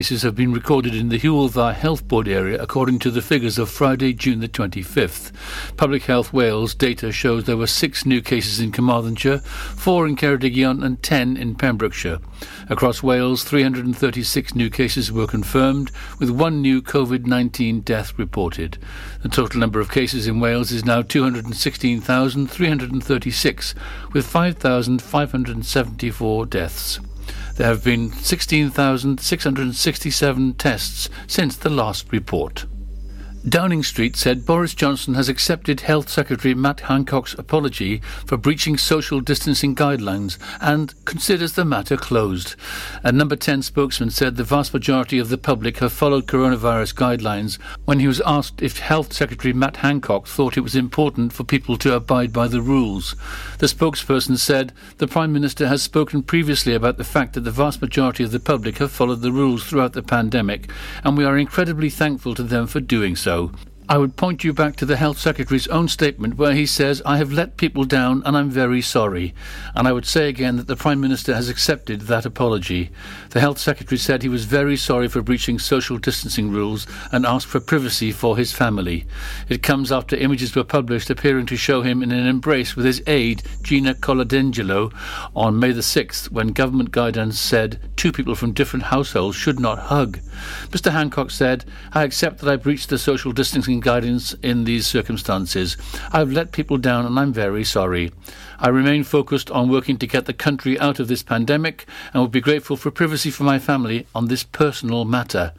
Cases have been recorded in the Hywel Dda Health Board area according to the figures of Friday, June the 25th. Public Health Wales data shows there were 6 new cases in Carmarthenshire, 4 in Ceredigion and 10 in Pembrokeshire. Across Wales, 336 new cases were confirmed, with 1 new COVID-19 death reported. The total number of cases in Wales is now 216,336, with 5,574 deaths. There have been 16,667 tests since the last report. Downing Street said Boris Johnson has accepted Health Secretary Matt Hancock's apology for breaching social distancing guidelines and considers the matter closed. A No. 10 spokesman said the vast majority of the public have followed coronavirus guidelines when he was asked if Health Secretary Matt Hancock thought it was important for people to abide by the rules. The spokesperson said the Prime Minister has spoken previously about the fact that the vast majority of the public have followed the rules throughout the pandemic, and we are incredibly thankful to them for doing so. I would point you back to the Health Secretary's own statement where he says, I have let people down and I'm very sorry. And I would say again that the Prime Minister has accepted that apology. The Health Secretary said he was very sorry for breaching social distancing rules and asked for privacy for his family. It comes after images were published appearing to show him in an embrace with his aide, Gina Coladangelo, on May the 6th when government guidance said 2 people from different households should not hug. Mr Hancock said, I accept that I breached the social distancing guidance in these circumstances. I've let people down and I'm very sorry. I remain focused on working to get the country out of this pandemic and would be grateful for privacy for my family on this personal matter.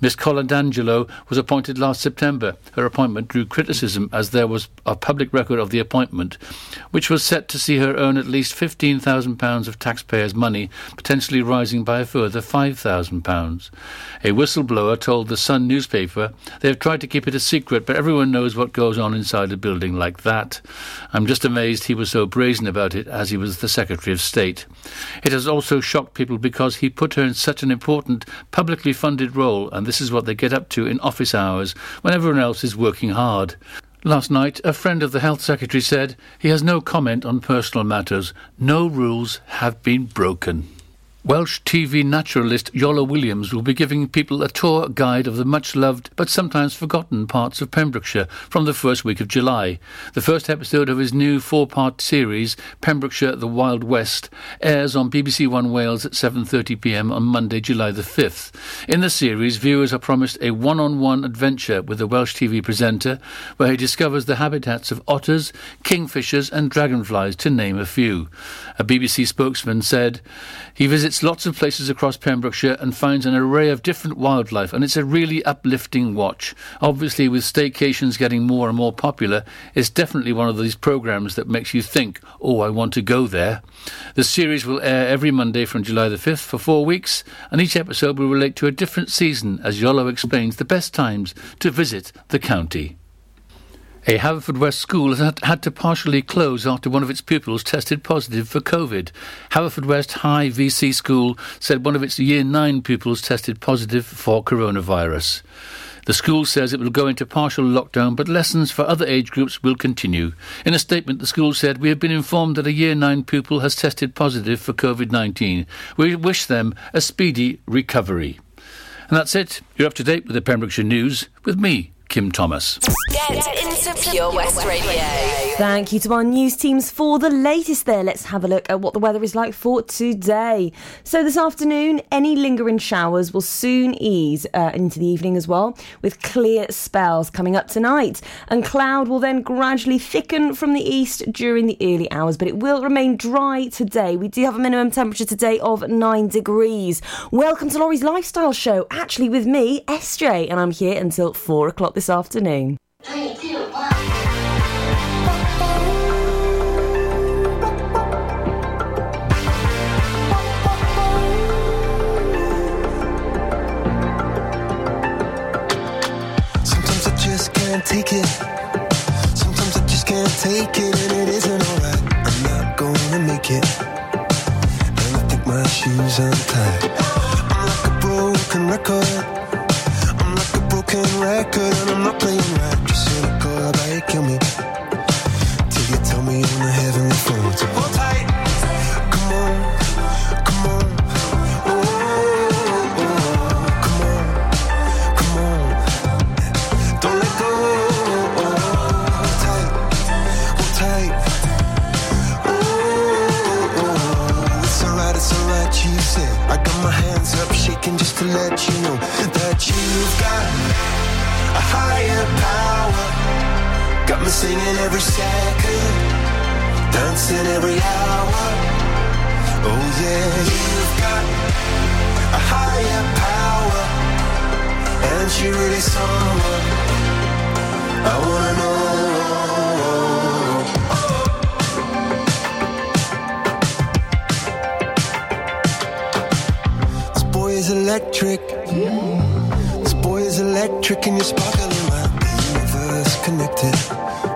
Ms Coladangelo was appointed last September. Her appointment drew criticism as there was a public record of the appointment, which was set to see her earn at least £15,000 of taxpayers' money, potentially rising by a further £5,000. A whistleblower told the Sun newspaper, they have tried to keep it a secret, but everyone knows what goes on inside a building like that. I'm just amazed he was so brazen about it, as he was the Secretary of State. It has also shocked people because he put her in such an important, publicly funded role, and this is what they get up to in office hours, when everyone else is working hard. Last night, a friend of the Health Secretary said he has no comment on personal matters. No rules have been broken. Welsh TV naturalist Iolo Williams will be giving people a tour guide of the much-loved but sometimes forgotten parts of Pembrokeshire from the first week of July. The first episode of his new 4-part series, Pembrokeshire The Wild West, airs on BBC One Wales at 7:30pm on Monday, July the 5th. In the series, viewers are promised a one-on-one adventure with the Welsh TV presenter, where he discovers the habitats of otters, kingfishers and dragonflies, to name a few. A BBC spokesman said, he visits lots of places across Pembrokeshire and finds an array of different wildlife, and it's a really uplifting watch. Obviously, with staycations getting more and more popular, it's definitely one of these programmes that makes you think, oh, I want to go there. The series will air every Monday from July the 5th for 4 weeks, and each episode will relate to a different season as Iolo explains the best times to visit the county. A Haverfordwest school has had to partially close after one of its pupils tested positive for COVID. Haverfordwest High VC school said one of its Year 9 pupils tested positive for coronavirus. The school says it will go into partial lockdown, but lessons for other age groups will continue. In a statement, the school said, we have been informed that a Year 9 pupil has tested positive for COVID-19. We wish them a speedy recovery. And that's it. You're up to date with the Pembrokeshire News with me, Kim Thomas. Get into Pure West Radio. Thank you to our news teams for the latest there. Let's have a look at what the weather is like for today. So this afternoon, any lingering showers will soon ease into the evening as well, with clear spells coming up tonight. And cloud will then gradually thicken from the east during the early hours, but it will remain dry today. We do have a minimum temperature today of 9 degrees. Welcome to Laurie's Lifestyle Show, actually with me, SJ, and I'm here until 4 o'clock this afternoon. 3, 2, 1. Sometimes I just can't take it. Sometimes I just can't take it, and it isn't alright. I'm not gonna make it. And I think my shoes untied. I'm like a broken record. Record and I'm not playing right. Just in a call, I kill me. Till you tell me on the heavenly phone. So hold tight. Come on, come on. Oh, oh, oh. just to let you know that you've got a higher power. Got me singing every second, dancing every hour. Oh yeah, you've got a higher power, and she really someone I wanna know. Is electric. This boy is electric, and you're sparkling like the universe connected.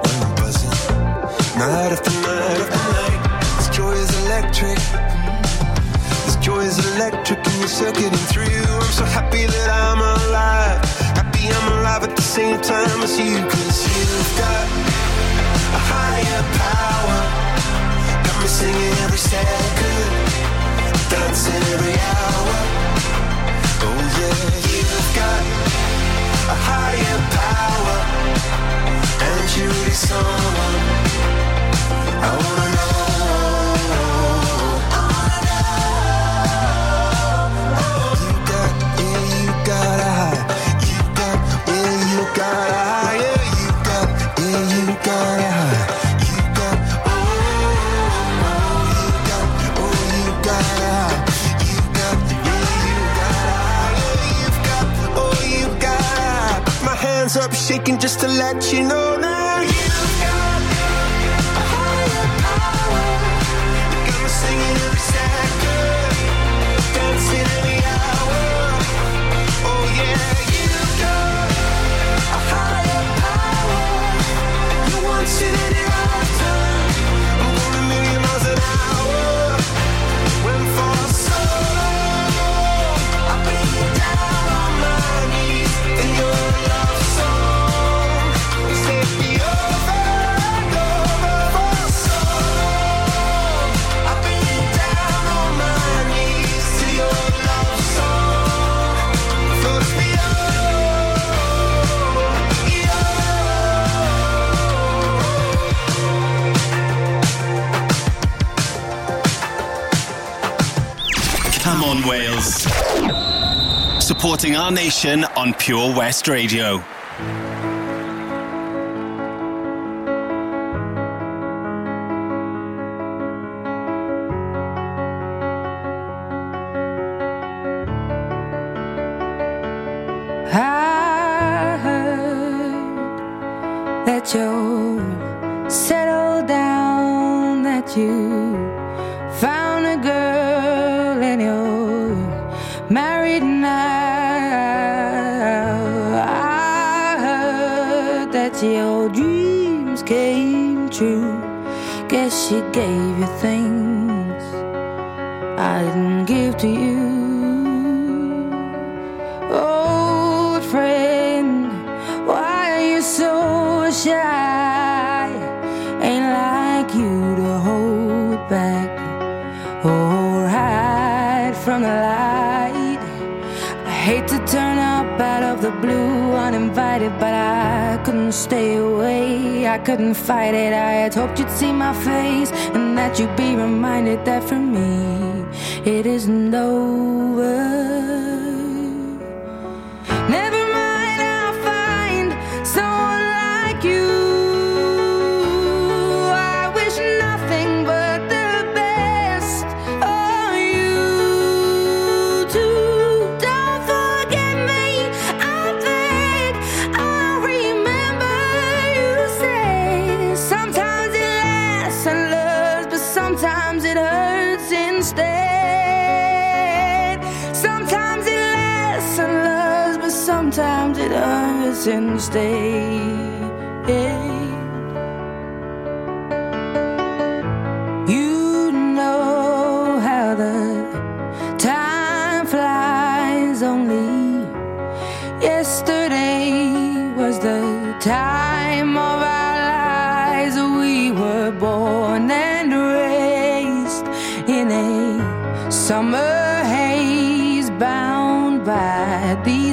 When I'm buzzing, night after night after night. This joy is electric. This joy is electric, and you're circuiting through. I'm so happy that I'm alive. Happy I'm alive at the same time as you, 'cause you've got a higher power. Got me singing every second, dancing every hour. Oh yeah, you've got a higher power, and you're really someone I wanna know. I wanna know. Oh. You got, yeah, you got a high. You got, yeah, you got a high. Yeah, you got, yeah, you got a high. You got, oh, oh, you got, oh, you got a high. Hands up, shaking just to let you know now. You've got a higher power. You're gonna sing it every second, dancing every hour. Oh yeah, you've got a higher power. You're once in any lifetime. I'm going a million miles an hour. Went for so long. I've been down on my knees in your love. Come on, Wales. Supporting our nation on Pure West Radio. I heard that you settled down, that you found a girl and you're married now. I heard that your dreams came true. Guess she gave you things I didn't give to you. Shy, ain't like you to hold back or hide from the light. I hate to turn up out of the blue uninvited, but I couldn't stay away. I couldn't fight it. I had hoped you'd see my face and that you'd be reminded that for me it isn't over. Sometimes it hurts instead. You know how the time flies. Only yesterday was the time of our lives. We were born and raised in a summer haze, bound by the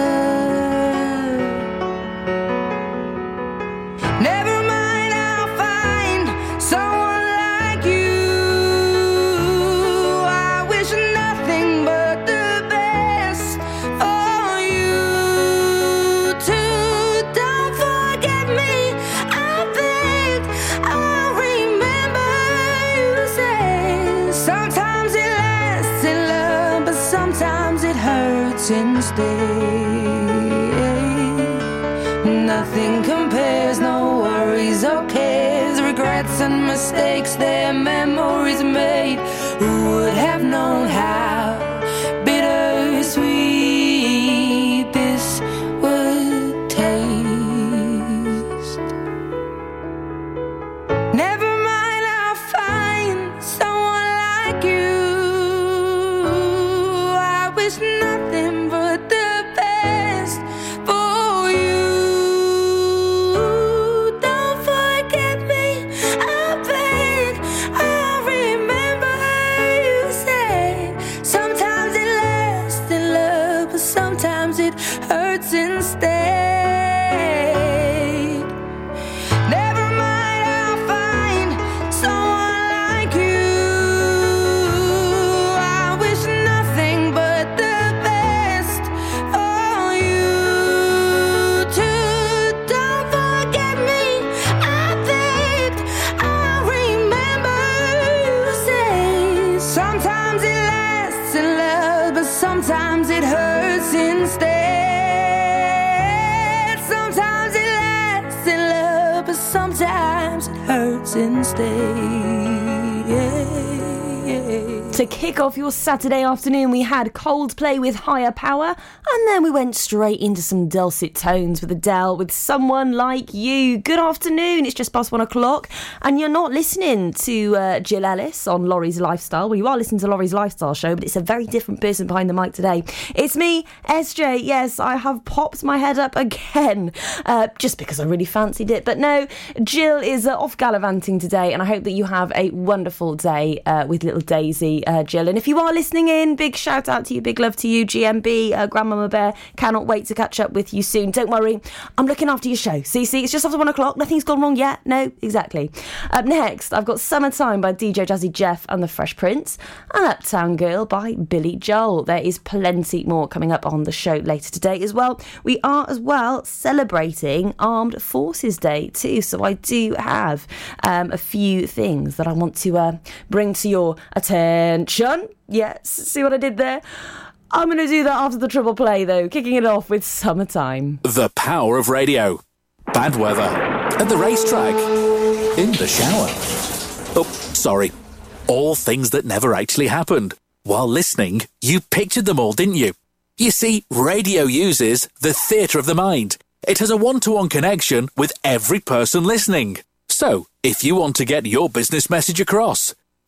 Nothing compares, no worries or cares, regrets and mistakes, their memories made. Who would have known how bittersweet this would taste? Never mind, I'll find someone like you. I wish nothing but the to kick off your Saturday afternoon, we had Coldplay with Higher Power, and then we went straight into some dulcet tones with Adele with Someone Like You. Good afternoon, it's just past 1 o'clock, and you're not listening to Jill Ellis on Laurie's Lifestyle. Well, you are listening to Laurie's Lifestyle Show, but it's a very different person behind the mic today. It's me, SJ. Yes, I have popped my head up again, just because I really fancied it. But no, Jill is off gallivanting today, and I hope that you have a wonderful day with little Daisy. Jill, and if you are listening in, big shout out to you, big love to you, GMB, Grandmama Bear, cannot wait to catch up with you soon. Don't worry, I'm looking after your show. See, it's just after 1 o'clock, nothing's gone wrong yet. No, exactly. Up next, I've got Summertime by DJ Jazzy Jeff and the Fresh Prince, and Uptown Girl by Billy Joel. There is plenty more coming up on the show later today as well. We are as well celebrating Armed Forces Day too, so I do have a few things that I want to bring to your attention. Yes, see what I did there? I'm going to do that after the triple play, though, kicking it off with Summertime. The power of radio. Bad weather. At the racetrack. In the shower. Oh, sorry. All things that never actually happened. While listening, you pictured them all, didn't you? You see, radio uses the theatre of the mind. It has a one-to-one connection with every person listening. So, if you want to get your business message across,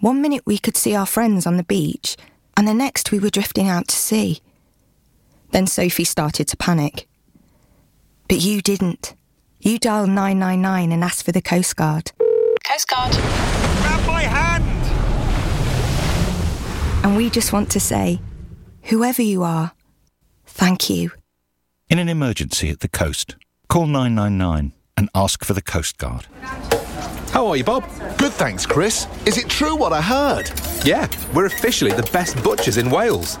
1 minute we could see our friends on the beach, and the next we were drifting out to sea. Then Sophie started to panic. But you didn't. You dialed 999 and asked for the Coast Guard. Coast Guard. Grab my hand! And we just want to say, whoever you are, thank you. In an emergency at the coast, call 999 and ask for the Coast Guard. How are you, Bob? Good, thanks, Chris. Is it true what I heard? Yeah, we're officially the best butchers in Wales.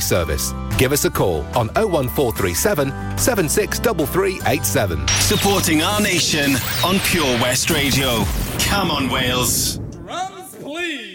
service. Give us a call on 01437 763387. Supporting our nation on Pure West Radio. Come on, Wales. Drums, please.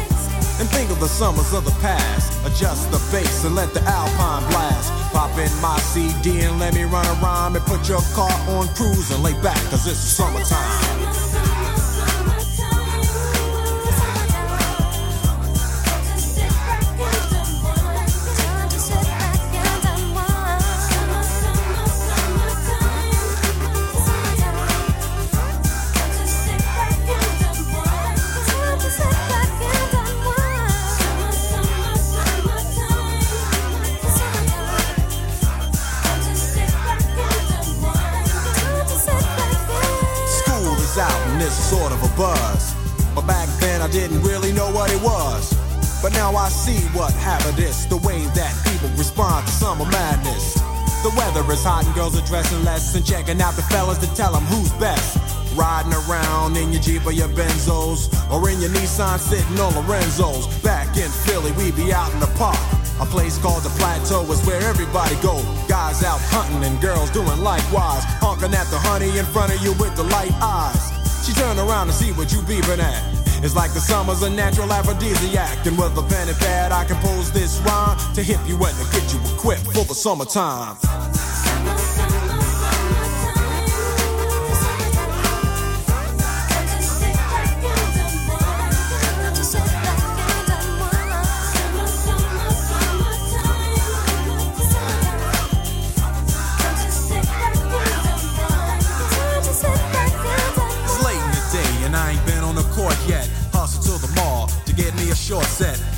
And think of the summers of the past, adjust the bass and let the alpine blast. Pop in my CD and let me run a rhyme, and put your car on cruise and lay back, cause it's summertime. I see what happened is the way that people respond to summer madness. The weather is hot and girls are dressing less and checking out the fellas to tell them who's best. Riding around in your Jeep or your Benzos, or in your Nissan sitting on Lorenzo's. Back in Philly, we be out in the park. A place called the Plateau is where everybody go. Guys out hunting and girls doing likewise. Honking at the honey in front of you with the light eyes. She turn around to see what you beeping at. It's like the summer's a natural aphrodisiac, and with a pen and pad I compose this rhyme to hip you and to get you equipped for the summertime.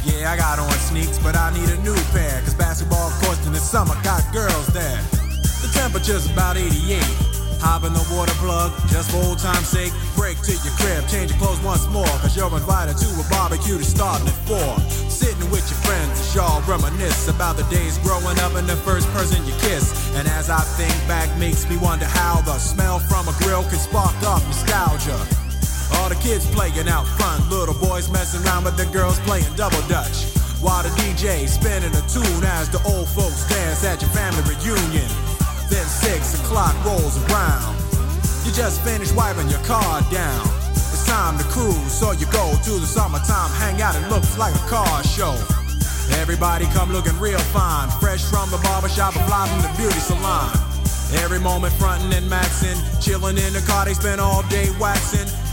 Yeah, I got on sneaks, but I need a new pair, cause basketball courts in the summer got girls there. The temperature's about 88. Hop in the water plug, just for old time's sake. Break to your crib, change your clothes once more, cause you're invited to a barbecue that's starting at 4. Sitting with your friends as y'all reminisce about the days growing up and the first person you kiss. And as I think back, makes me wonder how the smell from a grill could spark up nostalgia. All the kids playing out front, little boys messing around with the girls playing double dutch, while the DJ spinning a tune as the old folks dance at your family reunion. Then 6 o'clock rolls around, you just finished wiping your car down. It's time to cruise, so you go to the summertime hangout. It looks like a car show. Everybody come looking real fine, fresh from the barbershop and fly from the beauty salon. Every moment frontin' and maxin', chillin' in the car, they spend all day waxin'.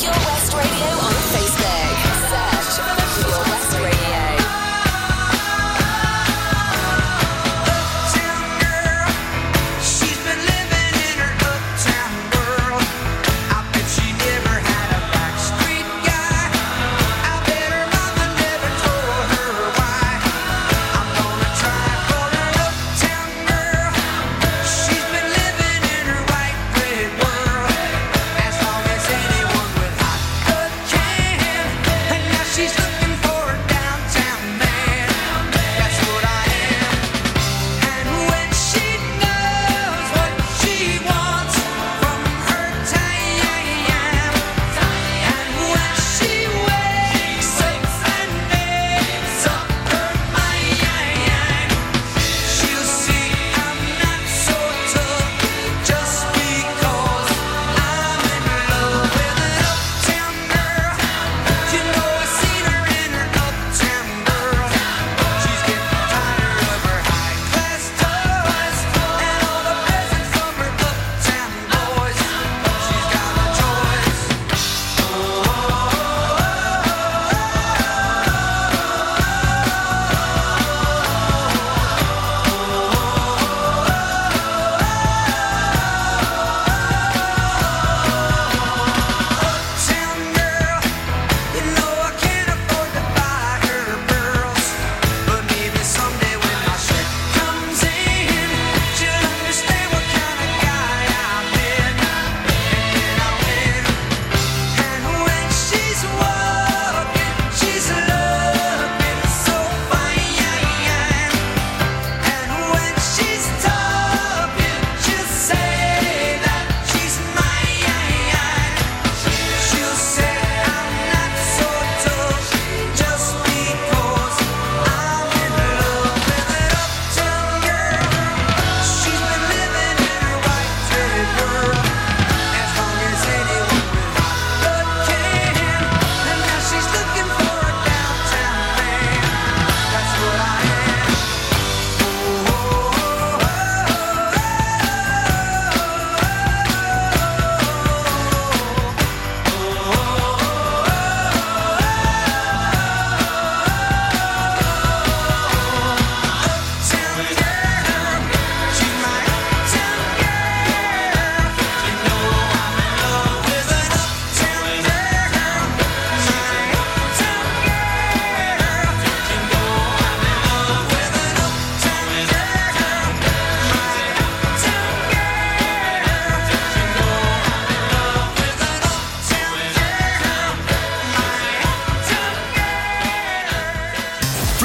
Pure West Radio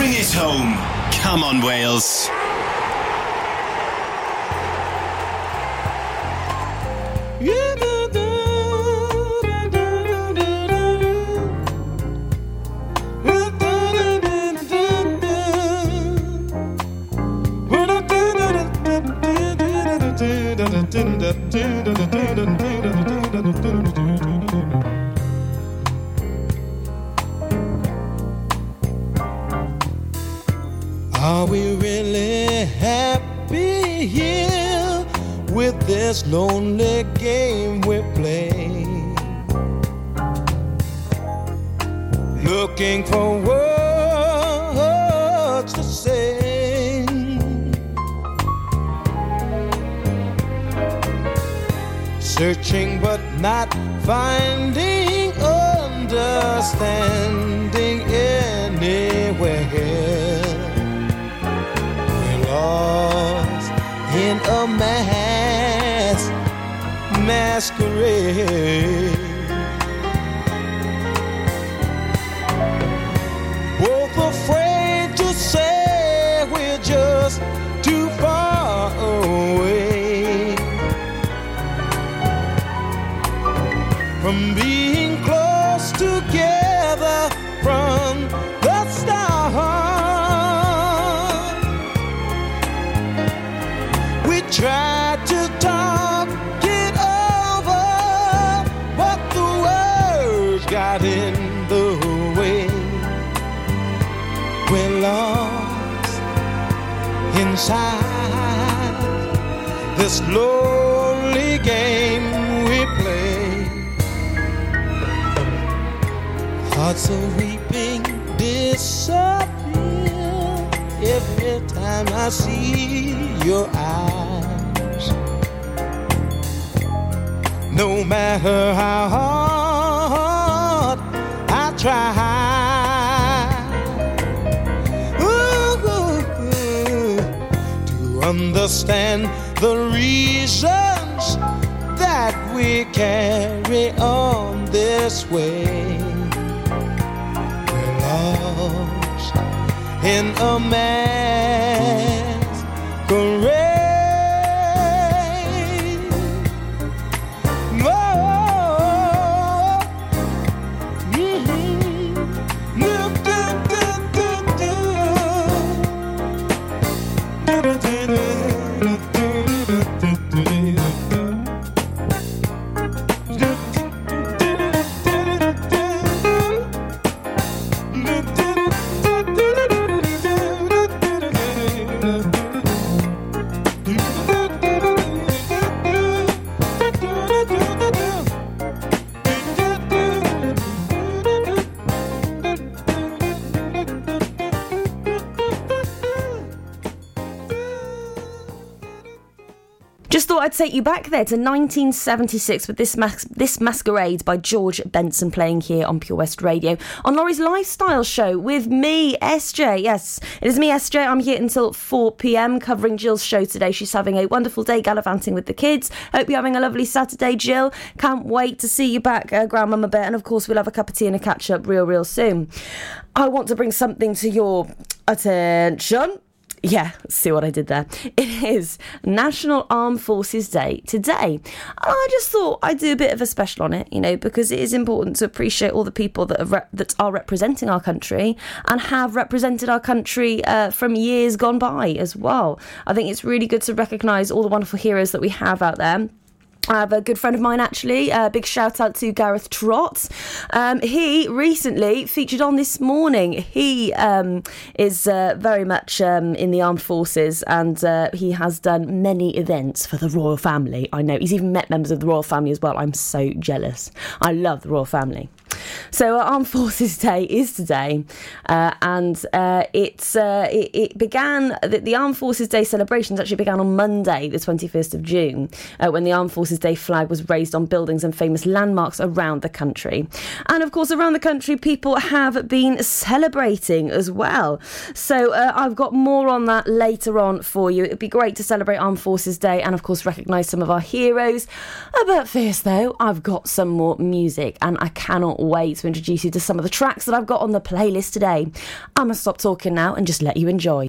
Bring it home. Come on, Wales. Are we really happy here with this lonely game we play? Looking for words to say. Searching but not finding understanding anywhere here. Lost in a mask masquerade. Both afraid to say we're just too far away from being close together from the start. Tried to talk it over, but the words got in the way. We're lost inside this lonely game we play. Hearts are weeping, disappear every time I see your eyes. No matter how hard I try, to understand the reasons that we carry on this way, we're lost in a masquerade. I'd take you back there to 1976 with this masquerade by George Benson, playing here on Pure West Radio on Laurie's Lifestyle Show with me, SJ. Yes, it is me, SJ. I'm here until 4pm covering Jill's show today. She's having a wonderful day gallivanting with the kids. Hope you're having a lovely Saturday, Jill. Can't wait to see you back, Grandmama Bear. And of course, we'll have a cup of tea and a catch up real soon. I want to bring something to your attention. Yeah, see what I did there. It is National Armed Forces Day today. I just thought I'd do a bit of a special on it, you know, because it is important to appreciate all the people that are representing our country and have represented our country from years gone by as well. I think it's really good to recognise all the wonderful heroes that we have out there. I have a good friend of mine, actually, a big shout out to Gareth Trott. He recently featured on This Morning. He is very much in the armed forces, and he has done many events for the royal family. I know he's even met members of the royal family as well. I'm so jealous. I love the royal family. So Armed Forces Day is today, and it began, the Armed Forces Day celebrations actually began on Monday, the 21st of June, when the Armed Forces Day flag was raised on buildings and famous landmarks around the country. And of course, around the country, people have been celebrating as well. So I've got more on that later on for you. It'd be great to celebrate Armed Forces Day and, of course, recognise some of our heroes. But first, though, I've got some more music, and I cannot wait way to introduce you to some of the tracks that I've got on the playlist today. I'm going to stop talking now and just let you enjoy.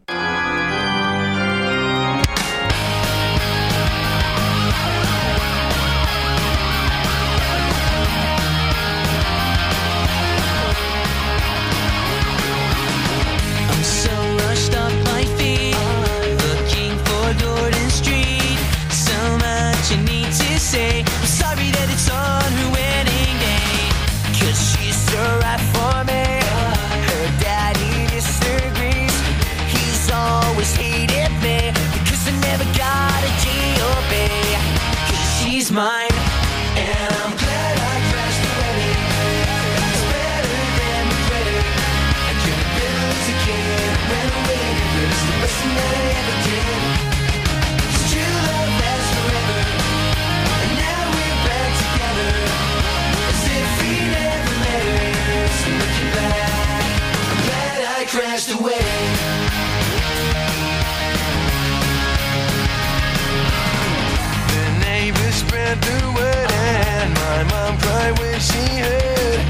Mine, and I'm glad I crashed the wedding. It's better than the credit. I could have been a ticket, ran away, and it's the best thing that I ever did. Cause true love lasts forever, and now we're back together, as if we never met it. So looking back, I'm glad I crashed the wedding. Spread the word and my mom cried when she heard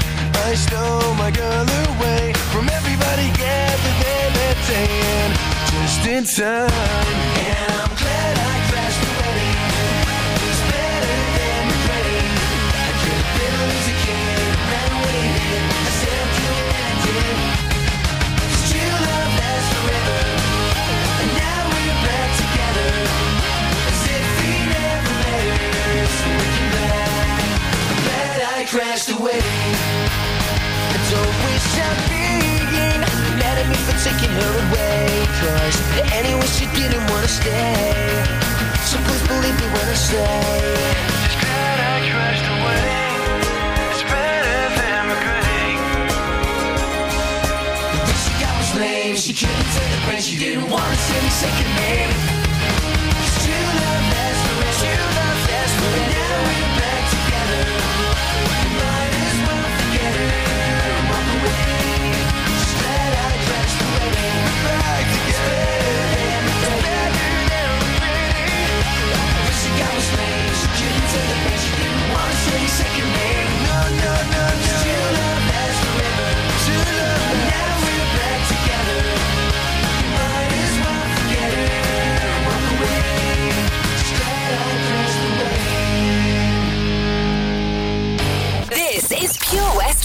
I stole my girl away from everybody gathered there that day and just in time. And I'm glad I crashed the wedding. It's better than regretting. I could have been a loser kid, ran away and I said to it and I did. Cause true love lasts forever, and now we're back together. I crashed the wedding. I don't wish I'd been mad at me for taking her away, cause anyway she didn't want to stay. So please believe me when I say it's glad I crashed the wedding. It's better than regretting. When she got was lame, she couldn't take the brain. She didn't want to say me second name. Cause true love lasts forever. True love lasts forever. Now we're back together.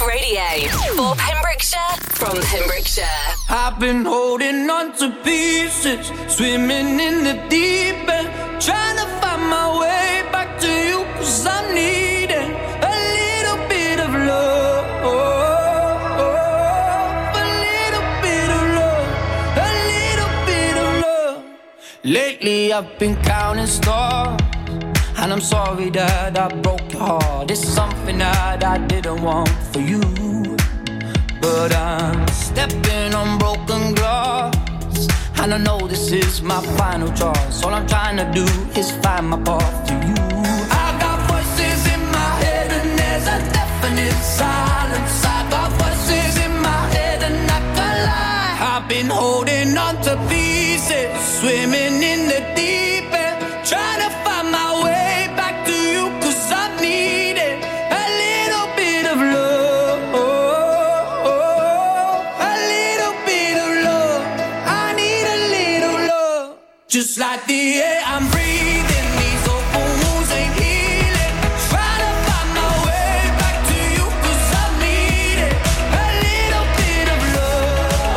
Radio for Pembrokeshire, from Pembrokeshire. I've been holding on to pieces, swimming in the deep end, trying to find my way back to you, cause I'm needing a little bit of love, a little bit of love, a little bit of love. Lately I've been counting stars, and I'm sorry that I broke your heart. It's something that I didn't want for you, but I'm stepping on broken glass, and I know this is my final choice. All I'm trying to do is find my path to you. I got voices in my head and there's a definite silence. I got voices in my head and I can't lie. I've been holding on to pieces, swimming in the deep end, trying to find my way. Just like the air I'm breathing, these open wounds ain't healing. Try to find my way back to you, cause I need it. A little bit of love,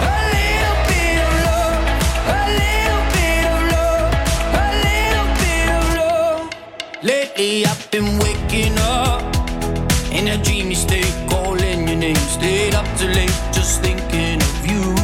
a little bit of love, a little bit of love, a little bit of love. Lately I've been waking up in a dreamy state, calling your name. Stayed up too late just thinking of you.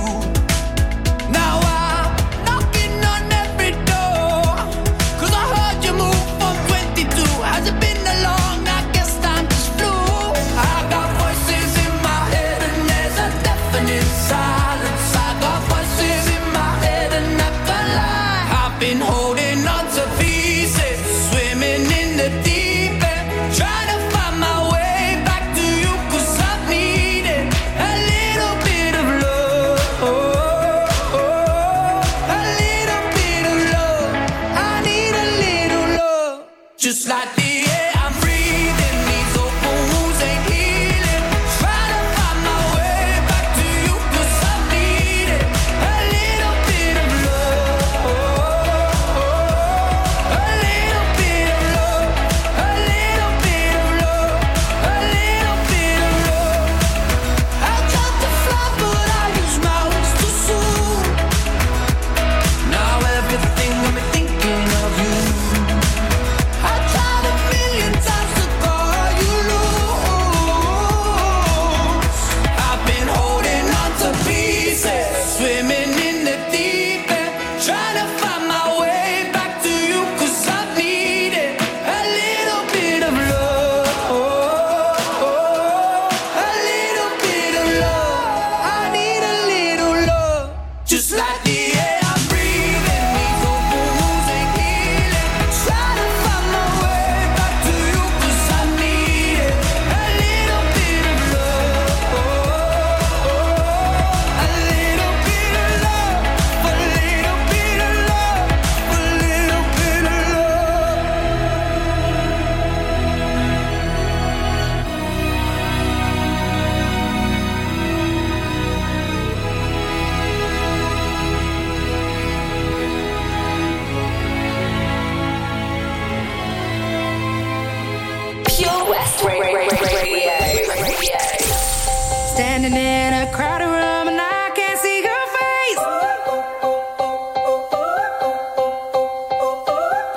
Trying to find my way back to you, cause I need it. A little standing in a crowded room and I can't see your face.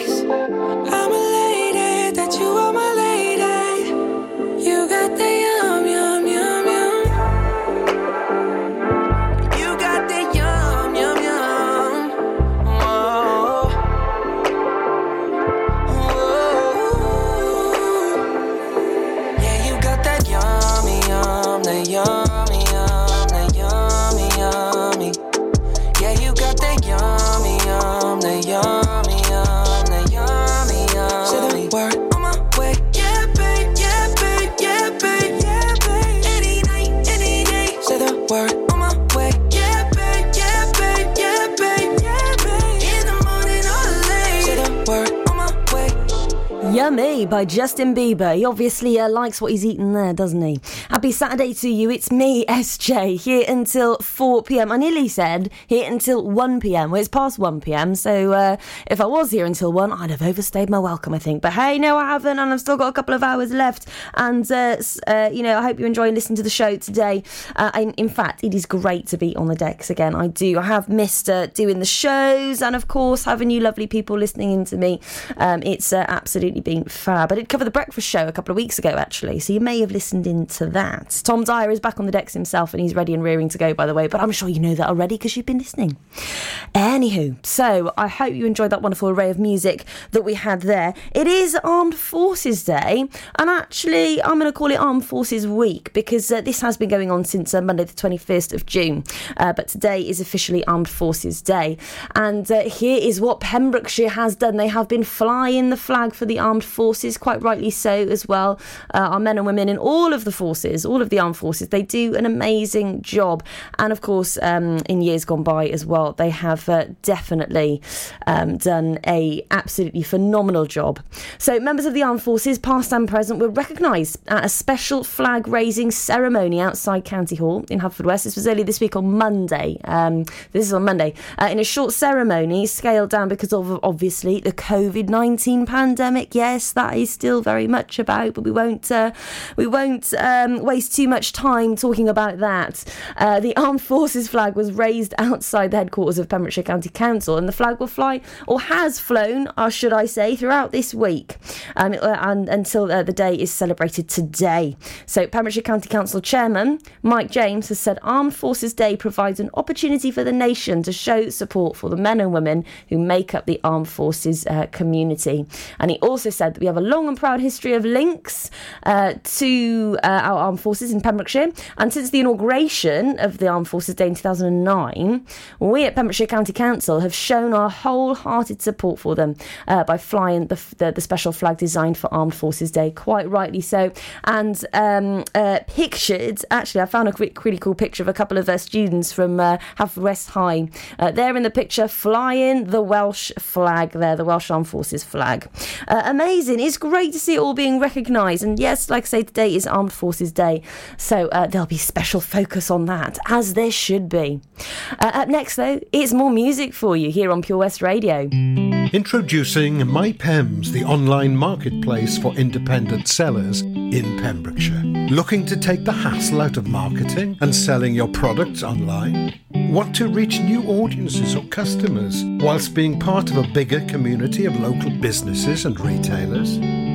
I'm a lady, that you are my lady. You got the yum, yum, yum, yum. You got the yum, yum, yum. Whoa. Whoa. Yeah, you got that yummy, yum, that yummy, yum, that yummy, yummy. Yeah, you got that yummy, yum, that yummy, yum, that yummy, yum. Say the word on my way. Yeah, babe, yeah, babe, yeah, babe, yeah, babe. Any night, any day. Say the word on my way. Yeah, babe, yeah, babe, yeah, babe, yeah, babe. In the morning or late. Say the word on my way. Yummy by Justin Bieber. He obviously likes what he's eating there, doesn't he? Happy Saturday to you. It's me, SJ, here until 4pm. I nearly said here until 1pm. Well, it's past 1pm, so if I was here until 1, I'd have overstayed my welcome, I think. But hey, no, I haven't, and I've still got a couple of hours left. And, you know, I hope you're enjoying listening to the show today. In fact, it is great to be on the decks again. I have missed doing the shows and, of course, having you lovely people listening in to me. It's absolutely been fab. I did cover the breakfast show a couple of weeks ago, actually, so you may have listened in to that. Tom Dyer is back on the decks himself, and he's ready and rearing to go, by the way, but I'm sure you know that already because you've been listening. Anywho, so I hope you enjoyed that wonderful array of music that we had there. It is Armed Forces Day, and actually I'm going to call it Armed Forces Week because this has been going on since Monday the 21st of June, but today is officially Armed Forces Day, and here is what Pembrokeshire has done. They have been flying the flag for the armed forces, quite rightly so as well. Our men and women in all of the forces, all of the armed forces, they do an amazing job. And of course, in years gone by as well, they have definitely done a absolutely phenomenal job. So members of the armed forces, past and present, were recognised at a special flag raising ceremony outside County Hall in Haverfordwest. This was earlier this week on Monday. This is on Monday. In a short ceremony, scaled down because of obviously the COVID-19 pandemic. Yes, that is still very much about, but we won't waste too much time talking about that. The Armed Forces flag was raised outside the headquarters of Pembrokeshire County Council, and the flag will fly, or has flown, or should I say, throughout this week and until the day is celebrated today. So Pembrokeshire County Council Chairman Mike James has said Armed Forces Day provides an opportunity for the nation to show support for the men and women who make up the Armed Forces community. And he also said that we have a long and proud history of links to our armed forces in Pembrokeshire, and since the inauguration of the Armed Forces Day in 2009, we at Pembrokeshire County Council have shown our wholehearted support for them by flying the special flag designed for Armed Forces Day, quite rightly so. And pictured, actually I found a really cool picture of a couple of students from Haverfordwest High. They're in the picture flying the Welsh flag there, the Welsh Armed Forces flag. Amazing. It's great to see it all being recognised, and yes, like I say, today is Armed Forces Day, so there'll be special focus on that, as there should be. Up next though, it's more music for you here on Pure West Radio. Introducing MyPems, the online marketplace for independent sellers in Pembrokeshire. Looking to take the hassle out of marketing and selling your products online? Want to reach new audiences or customers whilst being part of a bigger community of local businesses and retailers?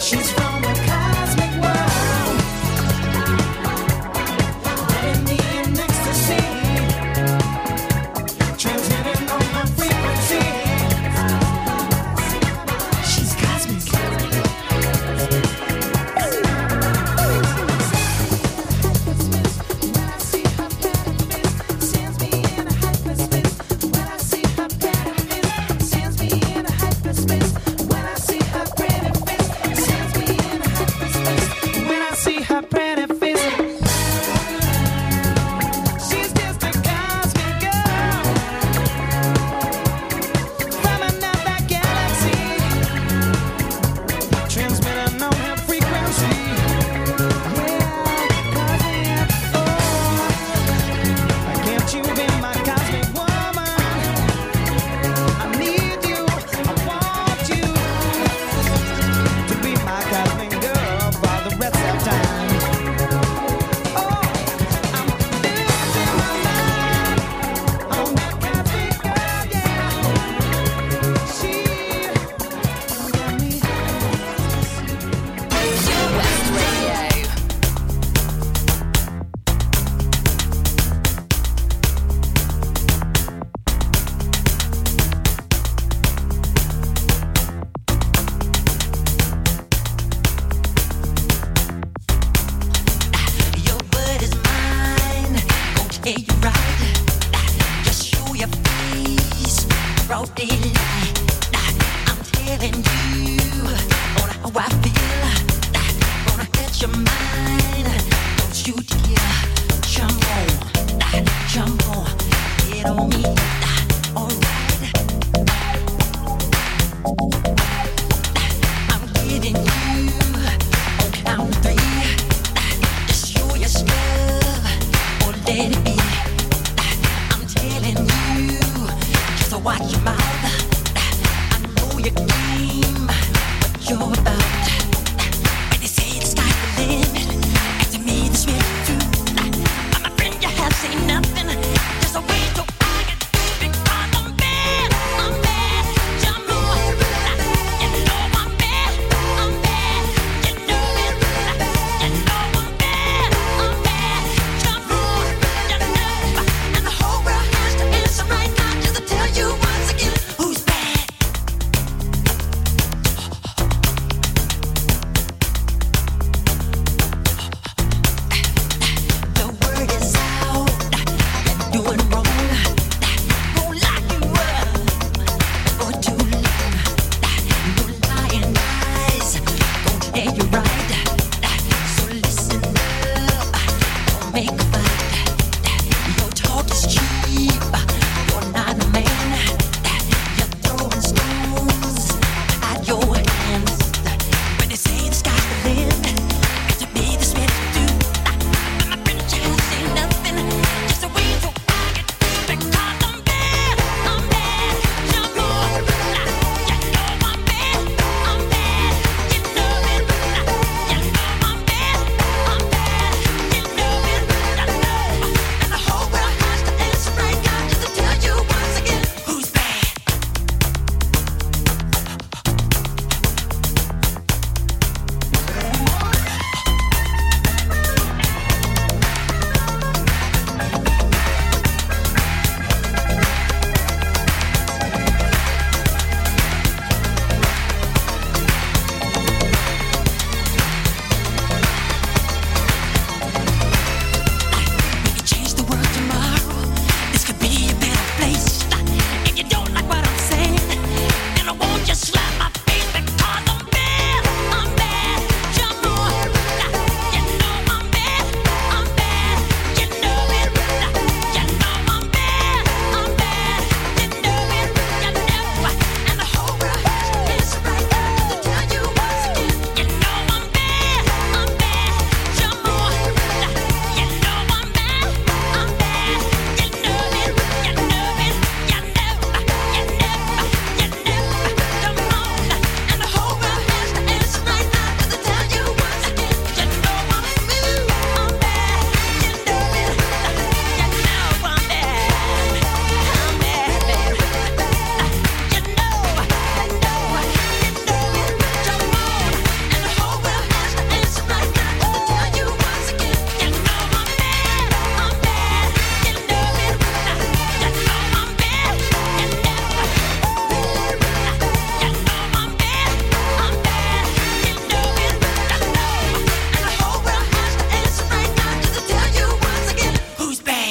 She's from the country.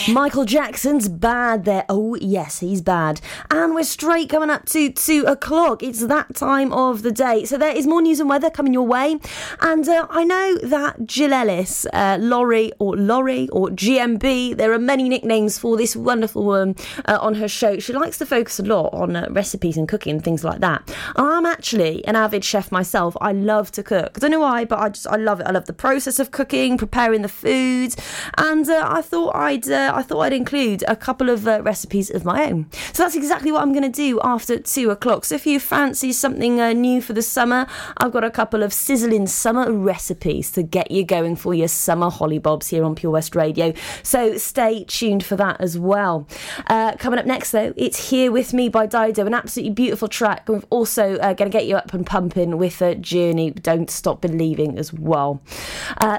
Michael Jackson's Bad there. Oh, yes, he's bad. And we're straight coming up to 2 o'clock. It's that time of the day. So there is more news and weather coming your way. And I know that Jill Ellis, Laurie or GMB, there are many nicknames for this wonderful woman on her show. She likes to focus a lot on recipes and cooking and things like that. I'm actually an avid chef myself. I love to cook. I don't know why, but I love it. I love the process of cooking, preparing the foods. And I thought I'd include a couple of recipes of my own. So that's exactly what I'm going to do after 2 o'clock. So if you fancy something new for the summer, I've got a couple of sizzling summer recipes to get you going for your summer hollybobs here on Pure West Radio. So stay tuned for that as well. Coming up next, though, it's Here With Me by Dido, an absolutely beautiful track. We're also going to get you up and pumping with a Journey, Don't Stop Believing as well.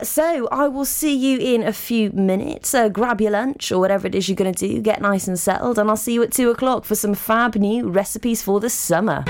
So I will see you in a few minutes. Grab your lunch or whatever it is you're going to do, get nice and settled, and I'll see you at 2 o'clock for some fab new recipes for the summer.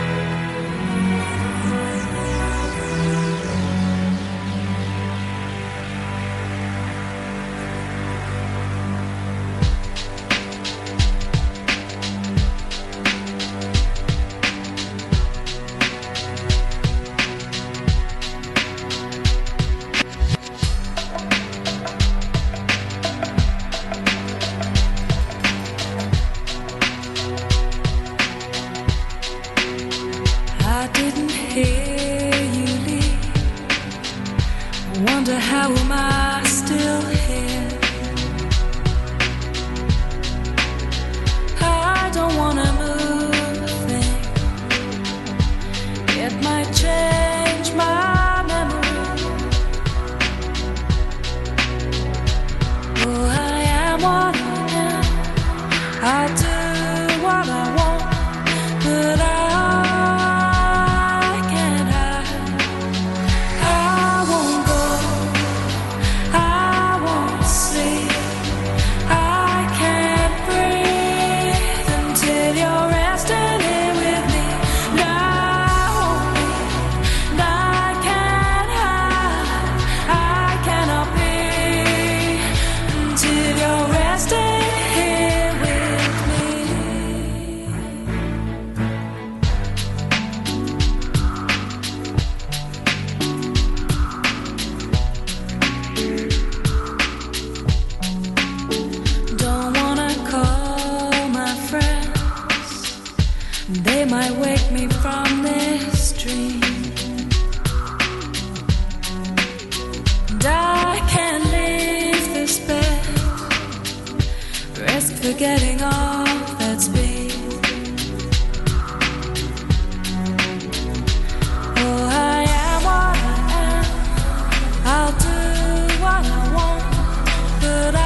They might wake me from this dream, and I can't leave this bed, risk forgetting all that's been. Oh, I am what I am, I'll do what I want, but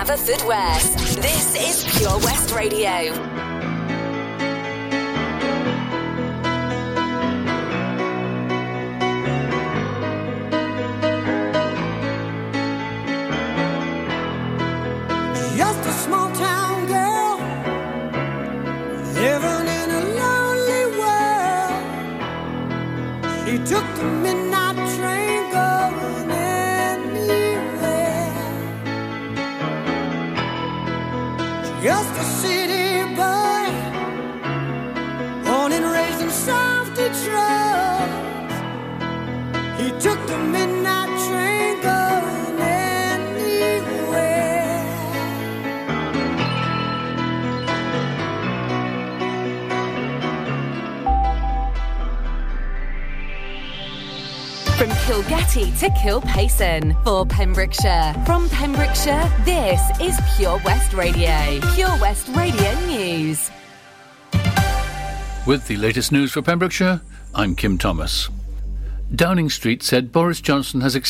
Haverfordwest. This is Pure West Radio. Just a small town girl living in a lonely world. She took the midnight train going just a city boy, born and raised in South Detroit. He took the midnight train going anywhere. From Kilgetty to Kilpayson for Pembrokeshire. From Pembrokeshire, this is Pure West Radio. Pure West Radio News. With the latest news for Pembrokeshire, I'm Kim Thomas. Downing Street said Boris Johnson has accepted